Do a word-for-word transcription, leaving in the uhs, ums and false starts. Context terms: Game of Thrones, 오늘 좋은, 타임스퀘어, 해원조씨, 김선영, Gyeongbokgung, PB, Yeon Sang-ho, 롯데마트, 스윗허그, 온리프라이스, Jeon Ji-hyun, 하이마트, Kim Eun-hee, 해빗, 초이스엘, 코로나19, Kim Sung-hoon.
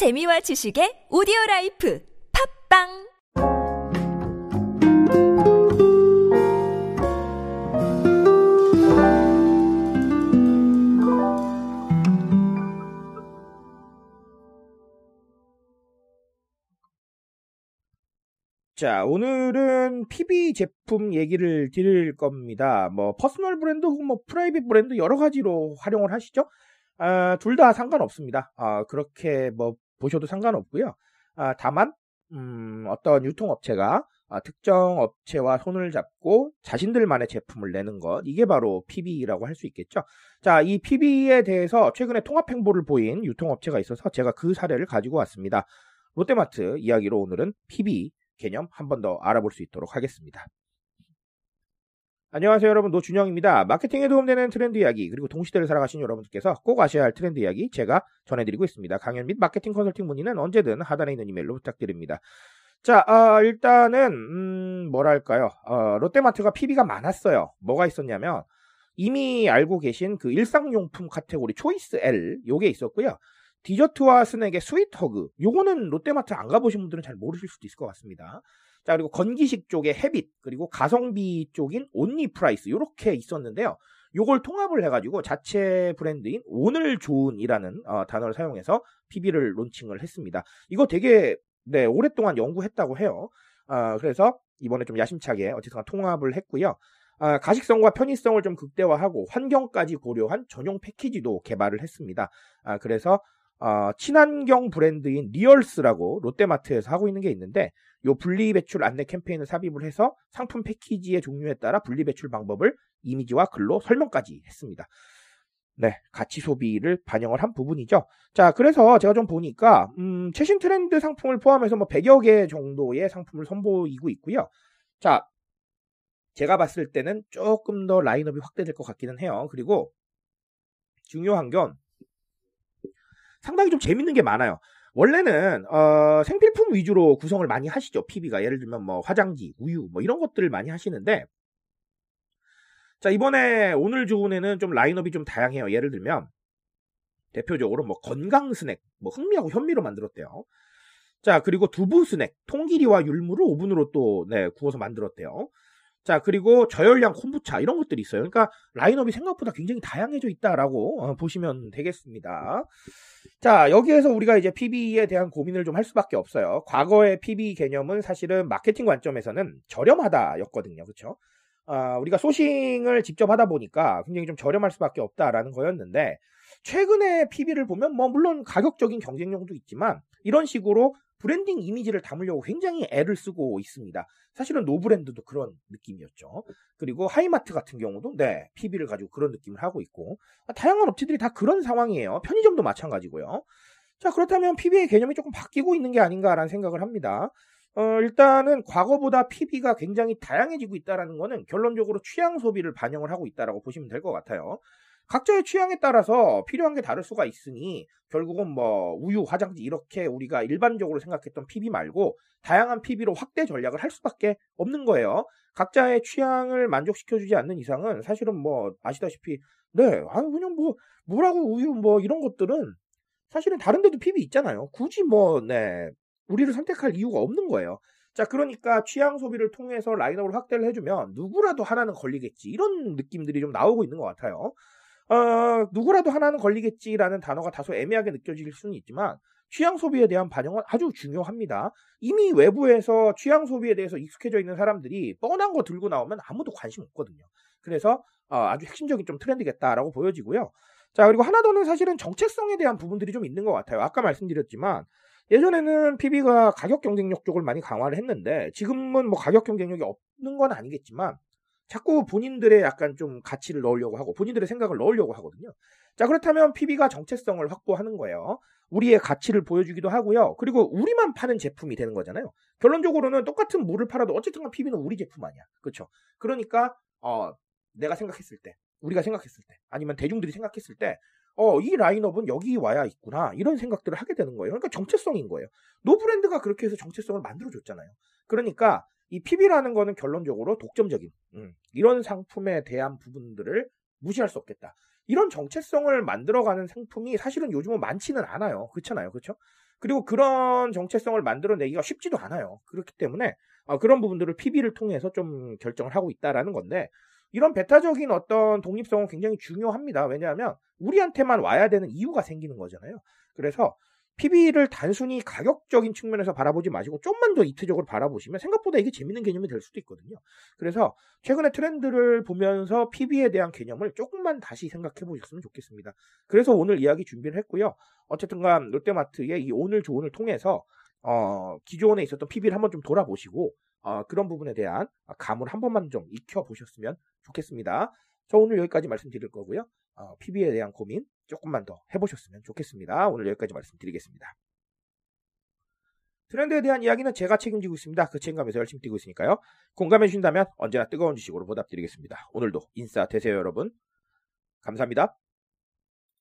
재미와 지식의 오디오라이프 팝빵! 자, 오늘은 피비 제품 얘기를 드릴 겁니다. 뭐 퍼스널 브랜드 혹은 뭐 프라이빗 브랜드 여러 가지로 활용을 하시죠. 아, 둘 다 상관없습니다. 아, 그렇게 뭐 보셔도 상관없고요. 아, 다만 음, 어떤 유통업체가 아, 특정 업체와 손을 잡고 자신들만의 제품을 내는 것, 이게 바로 피비라고 할 수 있겠죠. 자, 이 피비에 대해서 최근에 통합 행보를 보인 유통업체가 있어서 제가 그 사례를 가지고 왔습니다. 롯데마트 이야기로 오늘은 피비 개념 한 번 더 알아볼 수 있도록 하겠습니다. 안녕하세요 여러분, 노준영입니다. 마케팅에 도움되는 트렌드 이야기, 그리고 동시대를 살아가신 여러분들께서 꼭 아셔야 할 트렌드 이야기 제가 전해드리고 있습니다. 강연 및 마케팅 컨설팅 문의는 언제든 하단에 있는 이메일로 부탁드립니다. 자, 어, 일단은 음, 뭐랄까요, 어, 롯데마트가 피비가 많았어요. 뭐가 있었냐면 이미 알고 계신 그 일상용품 카테고리 초이스 엘, 요게 있었고요. 디저트와 스낵의 스윗허그, 요거는 롯데마트 안 가보신 분들은 잘 모르실 수도 있을 것 같습니다. 자, 그리고 건기식 쪽의 해빗, 그리고 가성비 쪽인 온리프라이스, 요렇게 있었는데요. 요걸 통합을 해가지고 자체 브랜드인 오늘 좋은 이라는 어, 단어를 사용해서 피비를 론칭을 했습니다. 이거 되게 네 오랫동안 연구했다고 해요. 어, 그래서 이번에 좀 야심차게 어쨌든 통합을 했고요. 아, 가식성과 편의성을 좀 극대화하고 환경까지 고려한 전용 패키지도 개발을 했습니다. 아, 그래서 어, 친환경 브랜드인 리얼스라고 롯데마트에서 하고 있는 게 있는데, 요 분리배출 안내 캠페인을 삽입을 해서 상품 패키지의 종류에 따라 분리배출 방법을 이미지와 글로 설명까지 했습니다. 네, 가치 소비를 반영을 한 부분이죠. 자, 그래서 제가 좀 보니까 음, 최신 트렌드 상품을 포함해서 뭐 백여 개 정도의 상품을 선보이고 있고요. 자, 제가 봤을 때는 조금 더 라인업이 확대될 것 같기는 해요. 그리고 중요한 건 상당히 좀 재밌는 게 많아요. 원래는 어, 생필품 위주로 구성을 많이 하시죠. 피비가 예를 들면 뭐 화장지, 우유 뭐 이런 것들을 많이 하시는데, 자, 이번에 오늘 좋은에는 좀 라인업이 좀 다양해요. 예를 들면 대표적으로 뭐 건강 스낵, 뭐 흑미하고 현미로 만들었대요. 자, 그리고 두부 스낵, 통기리와 율무를 오븐으로 또 네, 구워서 만들었대요. 자, 그리고 저열량 콤부차, 이런 것들이 있어요. 그러니까 라인업이 생각보다 굉장히 다양해져 있다라고 어, 보시면 되겠습니다. 자, 여기에서 우리가 이제 피비에 대한 고민을 좀 할 수밖에 없어요. 과거의 피비 개념은 사실은 마케팅 관점에서는 저렴하다였거든요. 그렇죠? 어, 우리가 소싱을 직접 하다 보니까 굉장히 좀 저렴할 수밖에 없다라는 거였는데, 최근에 피비를 보면 뭐 물론 가격적인 경쟁력도 있지만 이런 식으로 브랜딩 이미지를 담으려고 굉장히 애를 쓰고 있습니다. 사실은 노브랜드도 그런 느낌이었죠. 그리고 하이마트 같은 경우도 네, 피비를 가지고 그런 느낌을 하고 있고, 다양한 업체들이 다 그런 상황이에요. 편의점도 마찬가지고요. 자, 그렇다면 피비의 개념이 조금 바뀌고 있는 게 아닌가라는 생각을 합니다. 어, 일단은 과거보다 피비가 굉장히 다양해지고 있다는 거는 결론적으로 취향 소비를 반영을 하고 있다고 보시면 될 것 같아요. 각자의 취향에 따라서 필요한 게 다를 수가 있으니 결국은 뭐 우유, 화장지 이렇게 우리가 일반적으로 생각했던 피비 말고 다양한 피비로 확대 전략을 할 수밖에 없는 거예요. 각자의 취향을 만족시켜주지 않는 이상은 사실은 뭐 아시다시피 네, 아 그냥 뭐 물하고 우유 뭐 이런 것들은 사실은 다른 데도 피비 있잖아요. 굳이 뭐 네, 우리를 선택할 이유가 없는 거예요. 자, 그러니까 취향 소비를 통해서 라인업을 확대를 해주면 누구라도 하나는 걸리겠지, 이런 느낌들이 좀 나오고 있는 것 같아요. 어, 누구라도 하나는 걸리겠지라는 단어가 다소 애매하게 느껴질 수는 있지만 취향 소비에 대한 반영은 아주 중요합니다. 이미 외부에서 취향 소비에 대해서 익숙해져 있는 사람들이 뻔한 거 들고 나오면 아무도 관심 없거든요. 그래서 어, 아주 핵심적인 좀 트렌드겠다라고 보여지고요. 자, 그리고 하나 더는 사실은 정체성에 대한 부분들이 좀 있는 것 같아요. 아까 말씀드렸지만 예전에는 피비가 가격 경쟁력 쪽을 많이 강화를 했는데, 지금은 뭐 가격 경쟁력이 없는 건 아니겠지만 자꾸 본인들의 약간 좀 가치를 넣으려고 하고 본인들의 생각을 넣으려고 하거든요. 자, 그렇다면 피비가 정체성을 확보하는 거예요. 우리의 가치를 보여주기도 하고요. 그리고 우리만 파는 제품이 되는 거잖아요. 결론적으로는 똑같은 물을 팔아도 어쨌든 피비는 우리 제품 아니야. 그렇죠? 그러니까 어, 내가 생각했을 때, 우리가 생각했을 때, 아니면 대중들이 생각했을 때 어, 이 라인업은 여기 와야 있구나, 이런 생각들을 하게 되는 거예요. 그러니까 정체성인 거예요. 노브랜드가 그렇게 해서 정체성을 만들어줬잖아요. 그러니까 이 피비라는 거는 결론적으로 독점적인 음, 이런 상품에 대한 부분들을 무시할 수 없겠다, 이런 정체성을 만들어가는 상품이 사실은 요즘은 많지는 않아요. 그렇잖아요. 그렇죠? 그리고 그런 정체성을 만들어내기가 쉽지도 않아요. 그렇기 때문에 그런 부분들을 피비를 통해서 좀 결정을 하고 있다라는 건데, 이런 베타적인 어떤 독립성은 굉장히 중요합니다. 왜냐하면 우리한테만 와야 되는 이유가 생기는 거잖아요. 그래서 피비를 단순히 가격적인 측면에서 바라보지 마시고 좀만 더 이트적으로 바라보시면 생각보다 이게 재밌는 개념이 될 수도 있거든요. 그래서 최근의 트렌드를 보면서 피비에 대한 개념을 조금만 다시 생각해 보셨으면 좋겠습니다. 그래서 오늘 이야기 준비를 했고요. 어쨌든간 롯데마트의 이 오늘 좋은을 통해서 어, 기존에 있었던 피비를 한번 좀 돌아보시고 어, 그런 부분에 대한 감을 한 번만 좀 익혀보셨으면 좋겠습니다. 저 오늘 여기까지 말씀드릴 거고요. 어, 피비에 대한 고민 조금만 더 해보셨으면 좋겠습니다. 오늘 여기까지 말씀드리겠습니다. 트렌드에 대한 이야기는 제가 책임지고 있습니다. 그 책임감에서 열심히 뛰고 있으니까요. 공감해 주신다면 언제나 뜨거운 지식으로 보답드리겠습니다. 오늘도 인싸 되세요 여러분. 감사합니다.